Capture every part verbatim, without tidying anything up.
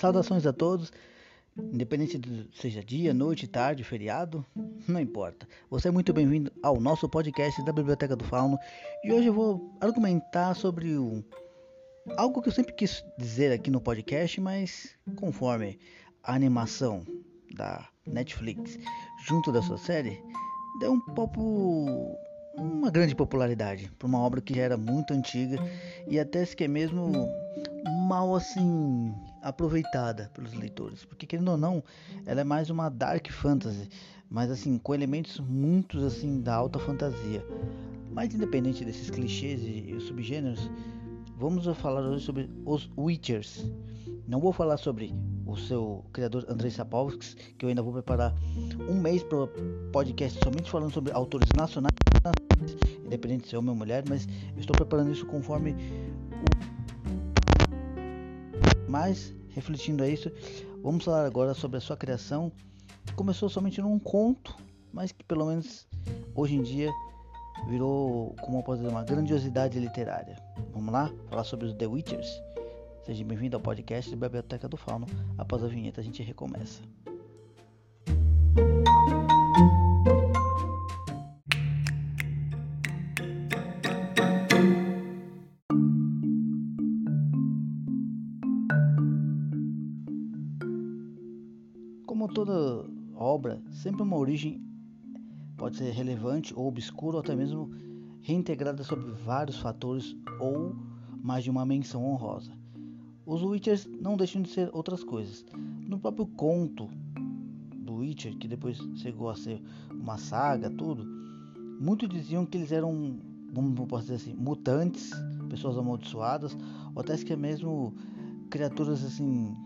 Saudações a todos, independente de seja dia, noite, tarde, feriado, não importa. Você é muito bem-vindo ao nosso podcast da Biblioteca do Fauno e hoje eu vou argumentar sobre o... algo que eu sempre quis dizer aqui no podcast, mas conforme a animação da Netflix junto da sua série, deu um pouco... uma grande popularidade para uma obra que já era muito antiga e até se que é mesmo mal assim aproveitada pelos leitores, porque querendo ou não, ela é mais uma dark fantasy, mas assim com elementos muitos assim da alta fantasia. Mas independente desses clichês e, e subgêneros, vamos falar hoje sobre os Witchers. Não vou falar sobre o seu criador Andrzej Sapkowski, que eu ainda vou preparar um mês para o podcast somente falando sobre autores nacionais, independente se é homem ou mulher, mas eu estou preparando isso conforme o... Mas, refletindo a isso, vamos falar agora sobre a sua criação, que começou somente num conto, mas que pelo menos hoje em dia virou, como eu posso dizer, uma grandiosidade literária. Vamos lá? Falar sobre os The Witchers? Seja bem-vindo ao podcast da Biblioteca do Fauno. Após a vinheta a gente recomeça. Como toda obra, sempre uma origem pode ser relevante ou obscura ou até mesmo reintegrada sobre vários fatores ou mais de uma menção honrosa. Os Witchers não deixam de ser outras coisas. No próprio conto do Witcher, que depois chegou a ser uma saga, tudo, muitos diziam que eles eram, como posso dizer assim, mutantes, pessoas amaldiçoadas, ou até que é mesmo criaturas assim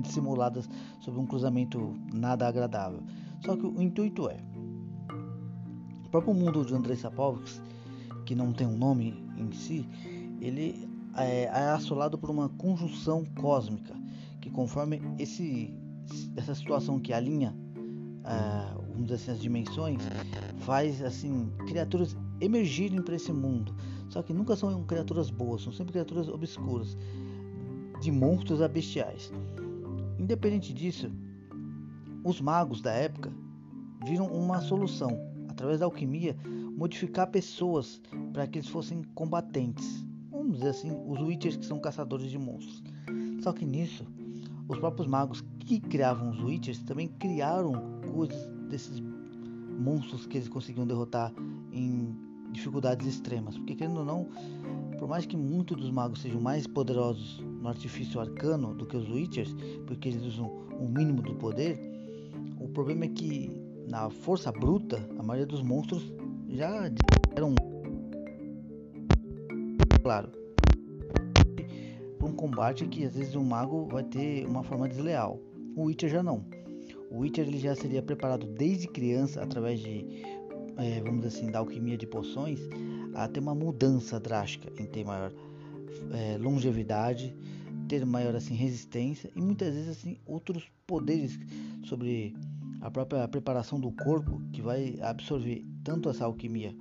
dissimuladas sob um cruzamento nada agradável. Só que o intuito é, o próprio mundo de Andrzej Sapkowski, que não tem um nome em si, ele é assolado por uma conjunção cósmica que conforme esse, essa situação que alinha uh, vamos dizer assim, as dimensões, faz assim criaturas emergirem para esse mundo. Só que nunca são criaturas boas, são sempre criaturas obscuras, de monstros a bestiais. Independente disso, os magos da época viram uma solução, através da alquimia, modificar pessoas para que eles fossem combatentes. Vamos dizer assim, os Witchers, que são caçadores de monstros. Só que nisso, os próprios magos que criavam os Witchers também criaram coisas desses monstros que eles conseguiam derrotar em dificuldades extremas. Porque querendo ou não, por mais que muitos dos magos sejam mais poderosos no artifício arcano do que os Witchers, porque eles usam o mínimo do poder, o problema é que na força bruta, a maioria dos monstros já eram... Claro, um combate que às vezes um mago vai ter uma forma desleal. O Witcher já não. O Witcher ele já seria preparado desde criança através de, é, vamos dizer assim, da alquimia de poções, a ter uma mudança drástica em ter maior é, longevidade, ter maior assim resistência e muitas vezes assim outros poderes sobre a própria preparação do corpo que vai absorver tanto essa alquimia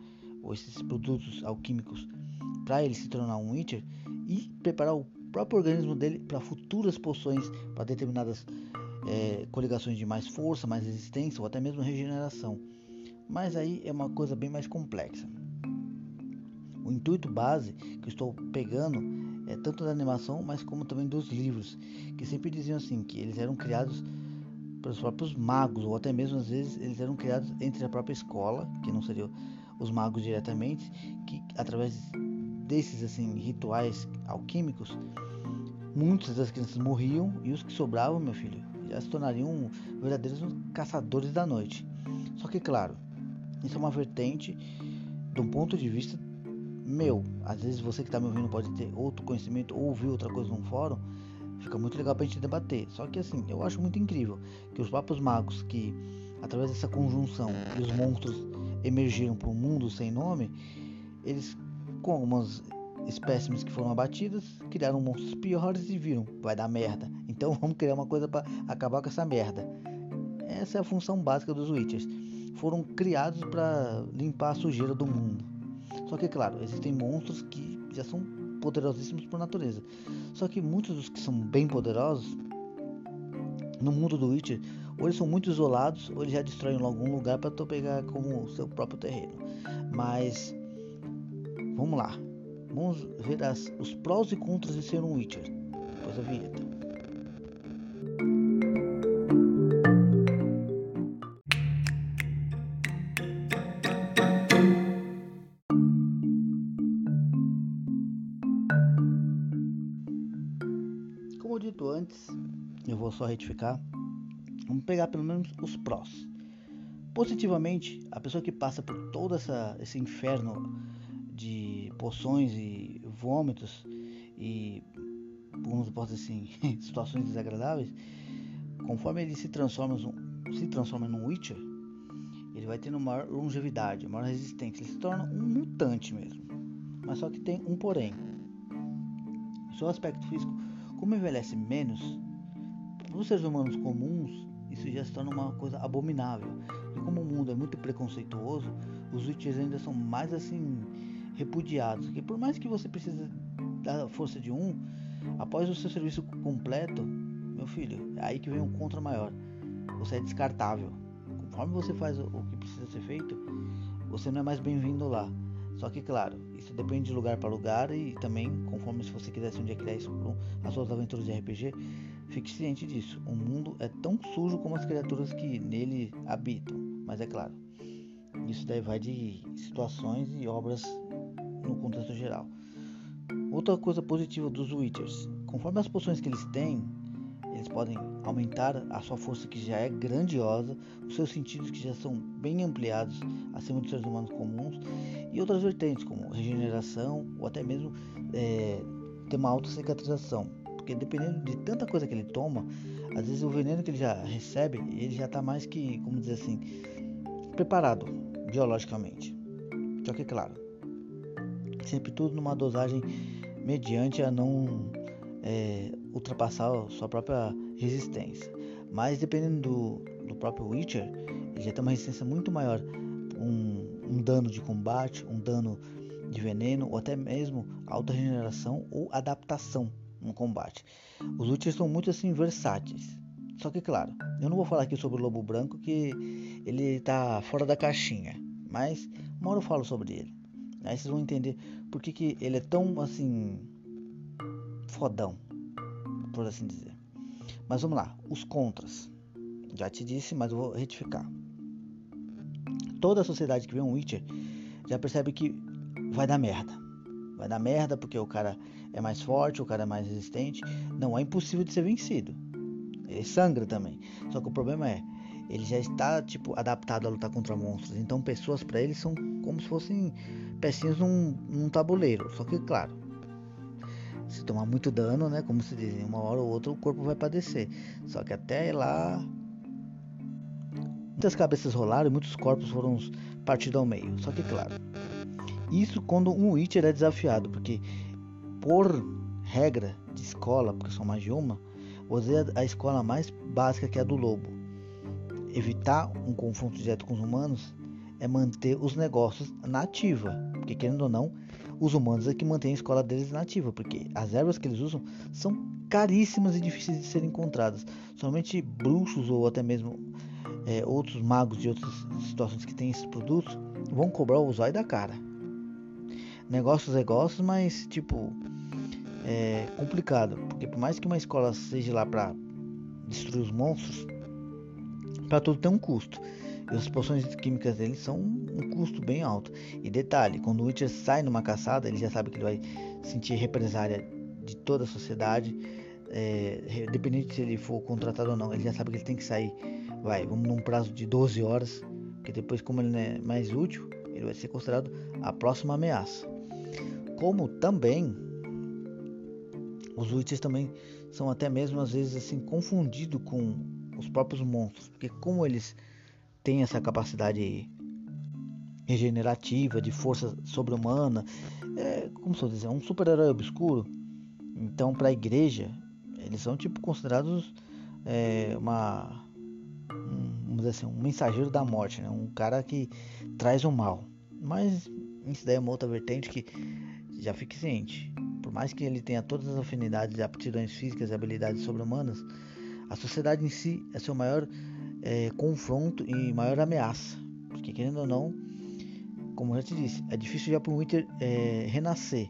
ou esses produtos alquímicos para ele se tornar um Witcher e preparar o próprio organismo dele para futuras poções, para determinadas é, coligações de mais força, mais resistência ou até mesmo regeneração. Mas aí é uma coisa bem mais complexa. O intuito base que eu estou pegando é tanto da animação, mas como também dos livros, que sempre diziam assim que eles eram criados pelos próprios magos, ou até mesmo às vezes eles eram criados entre a própria escola, que não seriam os magos diretamente, que através desses assim, rituais alquímicos, muitas das crianças morriam e os que sobravam, meu filho, já se tornariam verdadeiros caçadores da noite. Só que, claro, isso é uma vertente de um ponto de vista meu. Às vezes você que está me ouvindo pode ter outro conhecimento ou ouvir outra coisa num fórum, fica muito legal para a gente debater. Só que assim, eu acho muito incrível que os próprios magos que, através dessa conjunção, e os monstros emergiram para um mundo sem nome, eles... com algumas espécimes que foram abatidas, criaram monstros piores e viram, vai dar merda, então vamos criar uma coisa para acabar com essa merda. Essa é a função básica dos Witchers, foram criados para limpar a sujeira do mundo. Só que claro, existem monstros que já são poderosíssimos por natureza, só que muitos dos que são bem poderosos no mundo do Witcher, ou eles são muito isolados, ou eles já destroem algum lugar para tu pegar como seu próprio terreno. Mas vamos lá, vamos ver as, os prós e contras de ser um Witcher, depois da vinheta. Como dito antes, eu vou só retificar. Vamos pegar pelo menos os prós. Positivamente, a pessoa que passa por todo essa, esse inferno de poções e vômitos e, vamos dizer assim, situações desagradáveis, conforme ele se transforma, se transforma num Witcher, ele vai tendo maior longevidade, maior resistência. Ele se torna um mutante mesmo. Mas só que tem um porém. O seu aspecto físico, como envelhece menos, para os seres humanos comuns, isso já se torna uma coisa abominável. E como o mundo é muito preconceituoso, os Witchers ainda são mais assim repudiados. E por mais que você precise da força de um, após o seu serviço completo, meu filho, é aí que vem um contra maior. Você é descartável. Conforme você faz o que precisa ser feito, você não é mais bem-vindo lá. Só que, claro, isso depende de lugar para lugar e também, conforme se você quisesse um dia criar isso para as suas aventuras de R P G, fique ciente disso. O mundo é tão sujo como as criaturas que nele habitam. Mas é claro, isso daí vai de situações e obras no contexto geral. Outra coisa positiva dos Witchers, conforme as poções que eles têm, eles podem aumentar a sua força, que já é grandiosa, os seus sentidos, que já são bem ampliados acima dos seres humanos comuns, e outras vertentes como regeneração ou até mesmo é, ter uma alta cicatrização, porque dependendo de tanta coisa que ele toma, às vezes o veneno que ele já recebe, ele já está mais que, como dizer assim, preparado biologicamente. Só que claro, sempre tudo numa dosagem mediante a não é, ultrapassar a sua própria resistência. Mas dependendo do, do próprio Witcher, ele já tem uma resistência muito maior, um, um dano de combate, um dano de veneno, ou até mesmo auto-regeneração ou adaptação no combate. Os Witchers são muito assim versáteis. Só que claro, eu não vou falar aqui sobre o Lobo Branco, que ele tá fora da caixinha, mas uma hora eu falo sobre ele. Aí vocês vão entender por que, que ele é tão assim fodão, por assim dizer. Mas vamos lá, os contras. Já te disse, mas eu vou retificar. Toda a sociedade que vê um Witcher já percebe que vai dar merda. Vai dar merda porque o cara é mais forte, o cara é mais resistente. Não, é impossível de ser vencido. Ele sangra também. Só que o problema é, ele já está tipo adaptado a lutar contra monstros. Então pessoas para ele são como se fossem pecinhas num, num tabuleiro. Só que claro, se tomar muito dano, né, como se dizem, uma hora ou outra o corpo vai padecer. Só que até lá, muitas cabeças rolaram e muitos corpos foram partidos ao meio. Só que claro, isso quando um Witcher é desafiado, porque por regra de escola, porque são mais de uma, usei a escola mais básica, que é a do lobo. Evitar um confronto direto com os humanos é manter os negócios na ativa, porque querendo ou não, os humanos é que mantêm a escola deles nativa, porque as ervas que eles usam são caríssimas e difíceis de serem encontradas. Somente bruxos ou até mesmo é, outros magos de outras situações que têm esses produtos vão cobrar o zóio da cara. Negócios, negócios, mas tipo, é complicado, porque por mais que uma escola seja lá para destruir os monstros, para tudo tem um custo. E as poções químicas deles são um custo bem alto. E detalhe, quando o Witcher sai numa caçada, ele já sabe que ele vai sentir represália de toda a sociedade, é, dependente se ele for contratado ou não. Ele já sabe que ele tem que sair, vai, vamos num prazo de doze horas, porque depois, como ele não é mais útil, ele vai ser considerado a próxima ameaça. Como também, os Witchers também são até mesmo às vezes assim confundidos com os próprios monstros, porque como eles tem essa capacidade regenerativa, de força sobre-humana, é, como se eu dizer, um super-herói obscuro. Então, para a igreja, eles são tipo considerados é, uma, um, vamos dizer assim, um mensageiro da morte, né? Um cara que traz o mal. Mas isso daí é uma outra vertente que já fique ciente. Por mais que ele tenha todas as afinidades, aptidões físicas e habilidades sobre-humanas, A sociedade em si é seu maior é, confronto e maior ameaça, porque querendo ou não, como eu já te disse, é difícil já para o Wither é, renascer,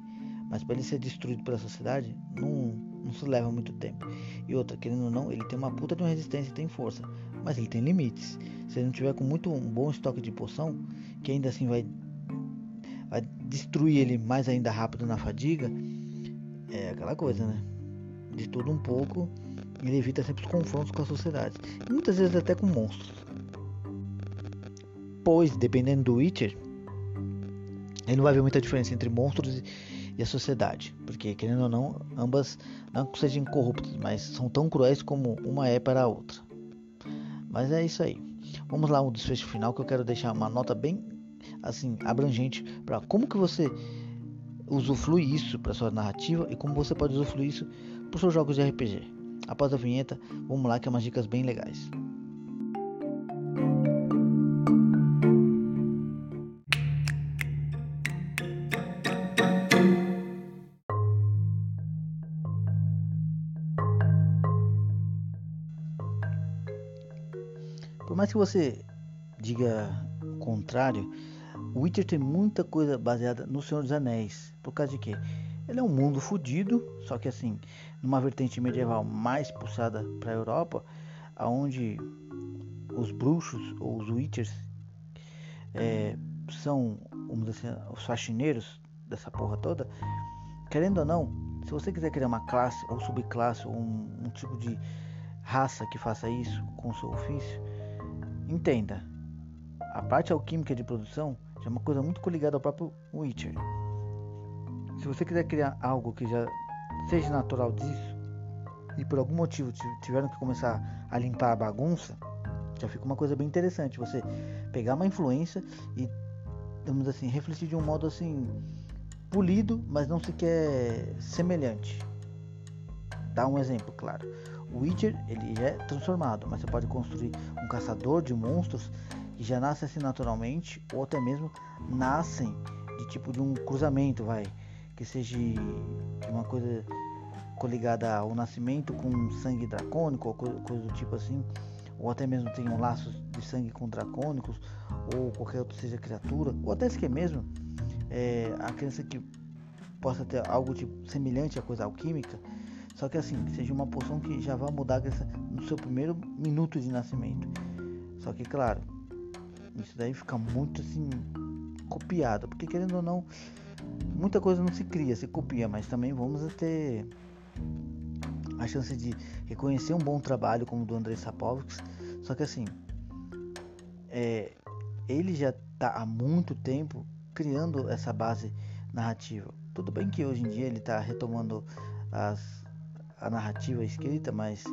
mas para ele ser destruído pela sociedade não, não se leva muito tempo. E outra, querendo ou não, ele tem uma puta de uma resistência, tem força, mas ele tem limites. Se ele não tiver com muito um bom estoque de poção, que ainda assim vai, vai destruir ele mais ainda rápido na fadiga, é aquela coisa, né? De tudo um pouco, ele evita sempre os confrontos com a sociedade, e muitas vezes até com monstros. Pois, dependendo do Wither, ele não vai ver muita diferença entre monstros e a sociedade, porque querendo ou não, ambas não que sejam corruptas, mas são tão cruéis como uma é para a outra. Mas é isso aí. Vamos lá, um desfecho final que eu quero deixar uma nota bem assim abrangente para como que você usufrui isso para sua narrativa e como você pode usufruir isso para os seus jogos de R P G. Após a vinheta, vamos lá que é umas dicas bem legais. Por mais que você diga o contrário, o Wither tem muita coisa baseada no Senhor dos Anéis. Por causa de quê? Ele é um mundo fodido, só que assim, numa vertente medieval mais puxada para a Europa, onde os bruxos ou os Witchers é, são assim, os faxineiros dessa porra toda. Querendo ou não, se você quiser criar uma classe ou subclasse ou um, um tipo de raça que faça isso com o seu ofício, entenda, a parte alquímica de produção já é uma coisa muito coligada ao próprio Wither. Se você quiser criar algo que já seja natural disso e por algum motivo tiveram que começar a limpar a bagunça, já fica uma coisa bem interessante. Você pegar uma influência e, vamos assim, refletir de um modo assim polido, mas não sequer semelhante. Dá um exemplo, claro. O Wither, ele é transformado, mas você pode construir um caçador de monstros que já nasce assim naturalmente, ou até mesmo nascem de tipo de um cruzamento, vai, que seja uma coisa coligada ao nascimento com sangue dracônico ou coisa do tipo assim, ou até mesmo tem um laço de sangue com dracônicos ou qualquer outra seja criatura, ou até se que mesmo é, a criança que possa ter algo tipo semelhante a coisa alquímica, só que assim, que seja uma poção que já vai mudar a criança no seu primeiro minuto de nascimento. Só que claro, isso daí fica muito assim copiado, porque querendo ou não, muita coisa não se cria, se copia, mas também vamos ter a chance de reconhecer um bom trabalho como o do Andrzej Sapkowski. Só que assim, é, ele já está há muito tempo criando essa base narrativa. Tudo bem que hoje em dia ele está retomando as, a narrativa escrita, mas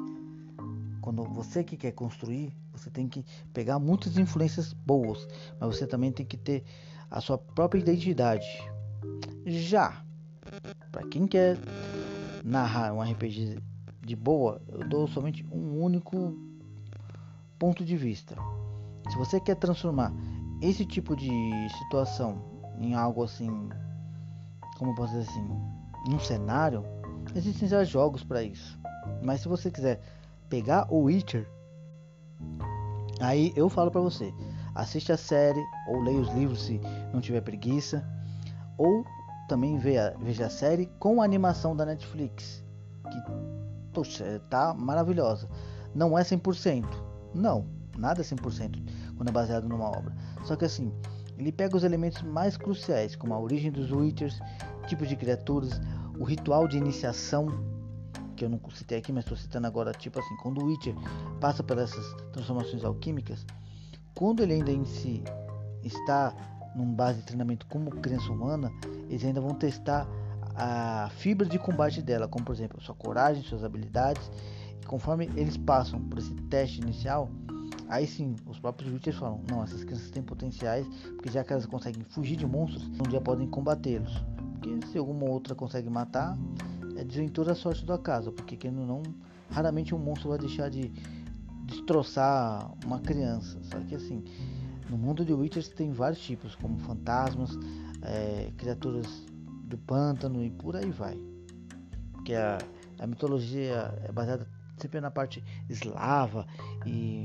quando você que quer construir, você tem que pegar muitas influências boas, mas você também tem que ter a sua própria identidade. Já para quem quer narrar um R P G de boa, eu dou somente um único ponto de vista. Se você quer transformar esse tipo de situação em algo assim, como posso dizer assim, num cenário, existem já jogos para isso. Mas se você quiser pegar o Wither, aí eu falo para você, assiste a série ou leia os livros se não tiver preguiça, ou também veja, veja a série com a animação da Netflix, que, poxa, tá maravilhosa. Não é cem por cento, não, nada é cem por cento quando é baseado numa obra, só que assim, ele pega os elementos mais cruciais, como a origem dos Witchers, tipos de criaturas, o ritual de iniciação, que eu não citei aqui, mas estou citando agora, tipo assim, quando o Wither passa por essas transformações alquímicas, quando ele ainda em si está num base de treinamento como criança humana, eles ainda vão testar a fibra de combate dela, como por exemplo, sua coragem, suas habilidades, e conforme eles passam por esse teste inicial, aí sim, os próprios Witchers falam, não, essas crianças têm potenciais, porque já que elas conseguem fugir de monstros, um dia podem combatê-los, porque se alguma outra consegue matar, é desventura a sorte do acaso, porque querendo ou não, raramente um monstro vai deixar de destroçar uma criança. Só que assim, no mundo de Witchers tem vários tipos, como fantasmas, é, criaturas do pântano e por aí vai, porque a, a mitologia é baseada sempre na parte eslava e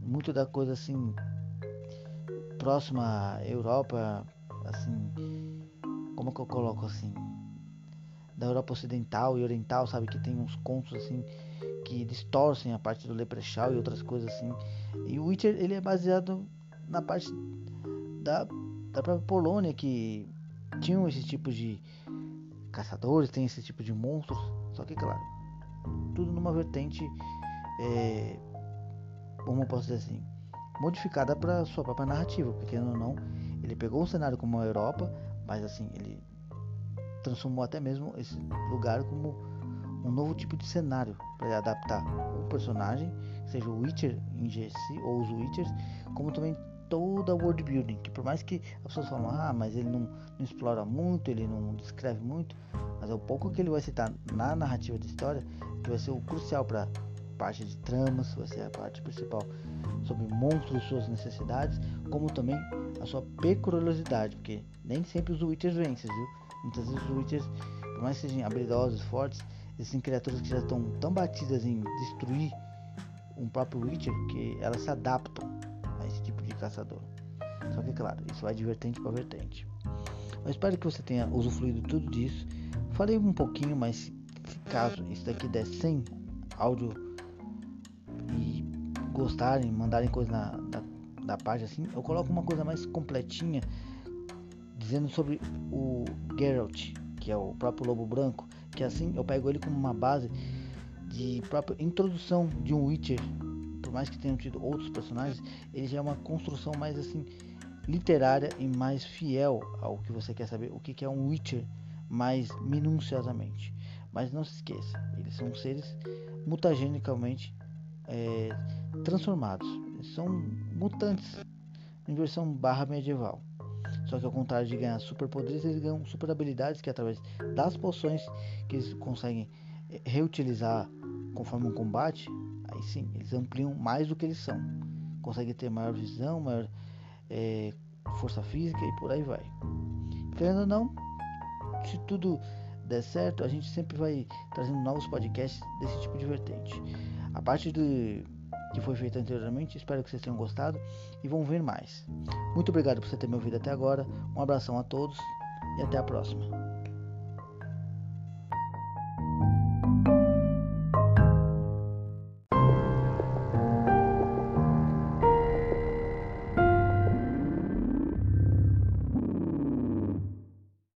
muito da coisa assim próxima à Europa, assim, como que eu coloco assim, da Europa ocidental e oriental, sabe, que tem uns contos assim que distorcem a parte do Leprechaun e outras coisas assim. E o Witcher, ele é baseado na parte da, da própria Polônia, que tinham esse tipo de caçadores, tem esse tipo de monstros, só que claro, tudo numa vertente, é, como eu posso dizer assim, modificada para sua própria narrativa, porque querendo ou não, ele pegou um cenário como a Europa, mas assim, ele transformou até mesmo esse lugar como um novo tipo de cenário para adaptar o personagem, seja o Witcher em si ou os Witchers, como também toda a world building, que por mais que as pessoas falam, ah, mas ele não, não explora muito, ele não descreve muito, mas é o pouco que ele vai citar na narrativa da história que vai ser o crucial para parte de tramas, vai ser a parte principal sobre monstros e suas necessidades, como também a sua peculiaridade, porque nem sempre os Witchers vencem, viu? Muitas vezes os Witchers, por mais que sejam habilidosos, fortes, existem criaturas que já estão tão batidas em destruir um próprio Witcher que elas se adaptam a esse tipo de caçador. Só que claro, isso vai de vertente para vertente. Eu espero que você tenha usufruído tudo disso. Falei um pouquinho, mas caso isso daqui der sem áudio e gostarem, mandarem coisa na, na, na página assim, eu coloco uma coisa mais completinha dizendo sobre o Geralt, que é o próprio Lobo Branco, que assim eu pego ele como uma base de própria introdução de um Witcher. Por mais que tenham tido outros personagens, ele já é uma construção mais assim literária e mais fiel ao que você quer saber, o que, que é um Witcher, mais minuciosamente. Mas não se esqueça, eles são seres mutagenicamente é, transformados, eles são mutantes em versão barra medieval. Só que ao contrário de ganhar superpoderes, eles ganham super habilidades que através das poções que eles conseguem reutilizar conforme um combate, aí sim, eles ampliam mais do que eles são. Conseguem ter maior visão, maior é, força física e por aí vai. Querendo ou não, se tudo der certo, a gente sempre vai trazendo novos podcasts desse tipo de vertente. A parte de... que foi feito anteriormente, espero que vocês tenham gostado e vão ver mais. Muito obrigado por você ter me ouvido até agora, um abração a todos e até a próxima.